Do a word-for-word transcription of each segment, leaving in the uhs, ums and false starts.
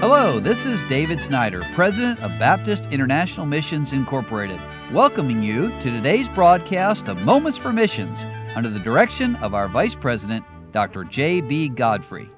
Hello, this is David Snyder, President of Baptist International Missions Incorporated, welcoming you to today's broadcast of Moments for Missions under the direction of our Vice President, Doctor J B. Godfrey.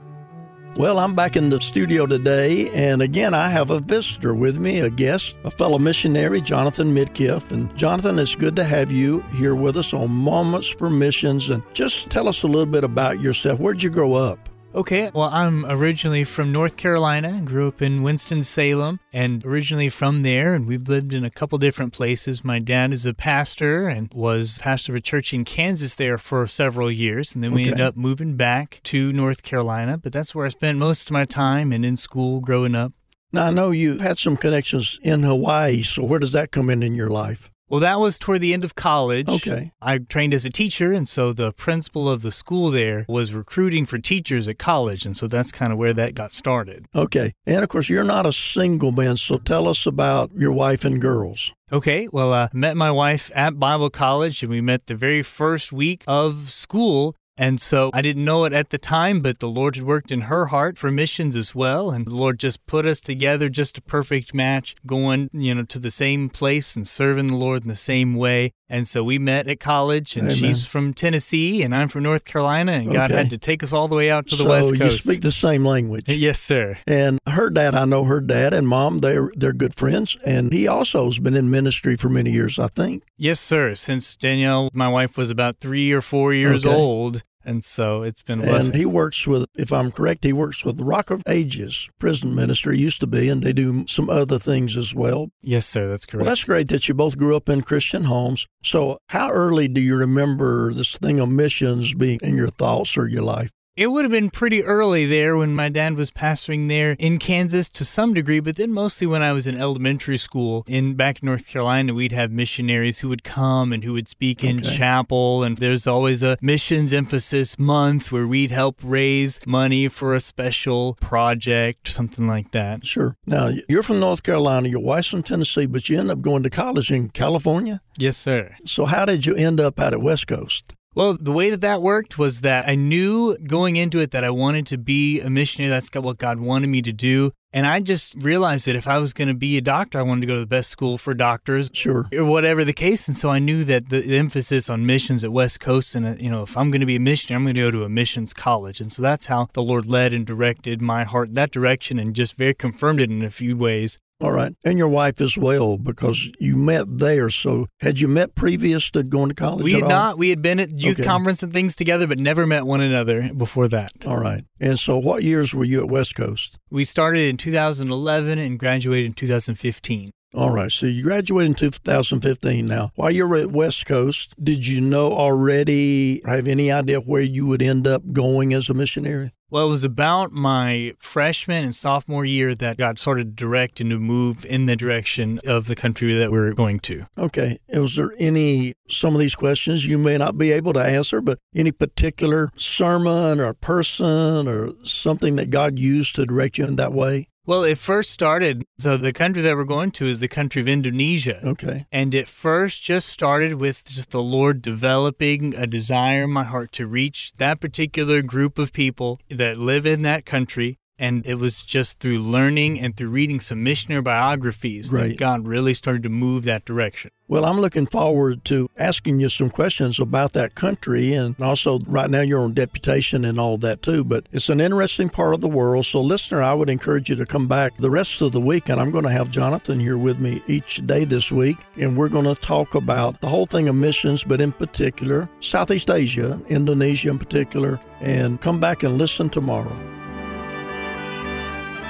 Well, I'm back in the studio today, and again, I have a visitor with me, a guest, a fellow missionary, Jonathan Midkiff. And Jonathan, it's good to have you here with us on Moments for Missions. And just tell us a little bit about yourself. Where'd you grow up? Okay, well, I'm originally from North Carolina, grew up in Winston-Salem, and originally from there, and we've lived in a couple different places. My dad is a pastor and was pastor of a church in Kansas there for several years, and then we okay. ended up moving back to North Carolina, but that's where I spent most of my time and in school growing up. Now, I know you had some connections in Hawaii, so where does that come in in your life? Well, that was toward the end of college. Okay. I trained as a teacher, and so the principal of the school there was recruiting for teachers at college, and so that's kind of where that got started. Okay. And, of course, you're not a single man, so tell us about your wife and girls. Okay, well, I met my wife at Bible college, and we met the very first week of school. And so I didn't know it at the time, but the Lord had worked in her heart for missions as well. And the Lord just put us together, just a perfect match, going, you know, to the same place and serving the Lord in the same way. And so we met at college, and Amen. She's from Tennessee, and I'm from North Carolina, and okay. God had to take us all the way out to the so West Coast. So you speak the same language. Yes, sir. And her dad, I know her dad and mom, they're, they're good friends, and he also has been in ministry for many years, I think. Yes, sir. Since Danielle, my wife, was about three or four years okay. old. And so it's been a blessing. And he works with, if I'm correct, he works with Rock of Ages Prison Ministry, used to be, and they do some other things as well. Yes, sir, that's correct. Well, that's great that you both grew up in Christian homes. So how early do you remember this thing of missions being in your thoughts or your life? It would have been pretty early there when my dad was pastoring there in Kansas to some degree, but then mostly when I was in elementary school in back in North Carolina, we'd have missionaries who would come and who would speak in okay. chapel. And there's always a missions emphasis month where we'd help raise money for a special project, something like that. Sure. Now, you're from North Carolina, your wife's from Tennessee, but you end up going to college in California? Yes, sir. So how did you end up out at West Coast? Well, the way that that worked was that I knew going into it that I wanted to be a missionary. That's what God wanted me to do. And I just realized that if I was going to be a doctor, I wanted to go to the best school for doctors, sure, or whatever the case. And so I knew that the emphasis on missions at West Coast, and you know, if I'm going to be a missionary, I'm going to go to a missions college. And so that's how the Lord led and directed my heart that direction, and just very confirmed it in a few ways. All right. And your wife as well, because you met there. So had you met previous to going to college we at all? We had not. We had been at youth okay. conference and things together, but never met one another before that. All right. And so what years were you at West Coast? We started in two thousand eleven and graduated in two thousand fifteen. All right. So you graduated in two thousand fifteen now. While you were at West Coast, did you know already, have any idea where you would end up going as a missionary? Well, it was about my freshman and sophomore year that God started to direct and to move in the direction of the country that we were going to. Okay. Was there any, some of these questions you may not be able to answer, but any particular sermon or person or something that God used to direct you in that way? Well, it first started, so the country that we're going to is the country of Indonesia. Okay. And it first just started with just the Lord developing a desire in my heart to reach that particular group of people that live in that country. And it was just through learning and through reading some missionary biographies right. that God really started to move that direction. Well, I'm looking forward to asking you some questions about that country. And also, right now, you're on deputation and all that, too. But it's an interesting part of the world. So, listener, I would encourage you to come back the rest of the week. And I'm going to have Jonathan here with me each day this week. And we're going to talk about the whole thing of missions, but in particular, Southeast Asia, Indonesia in particular. And come back and listen tomorrow.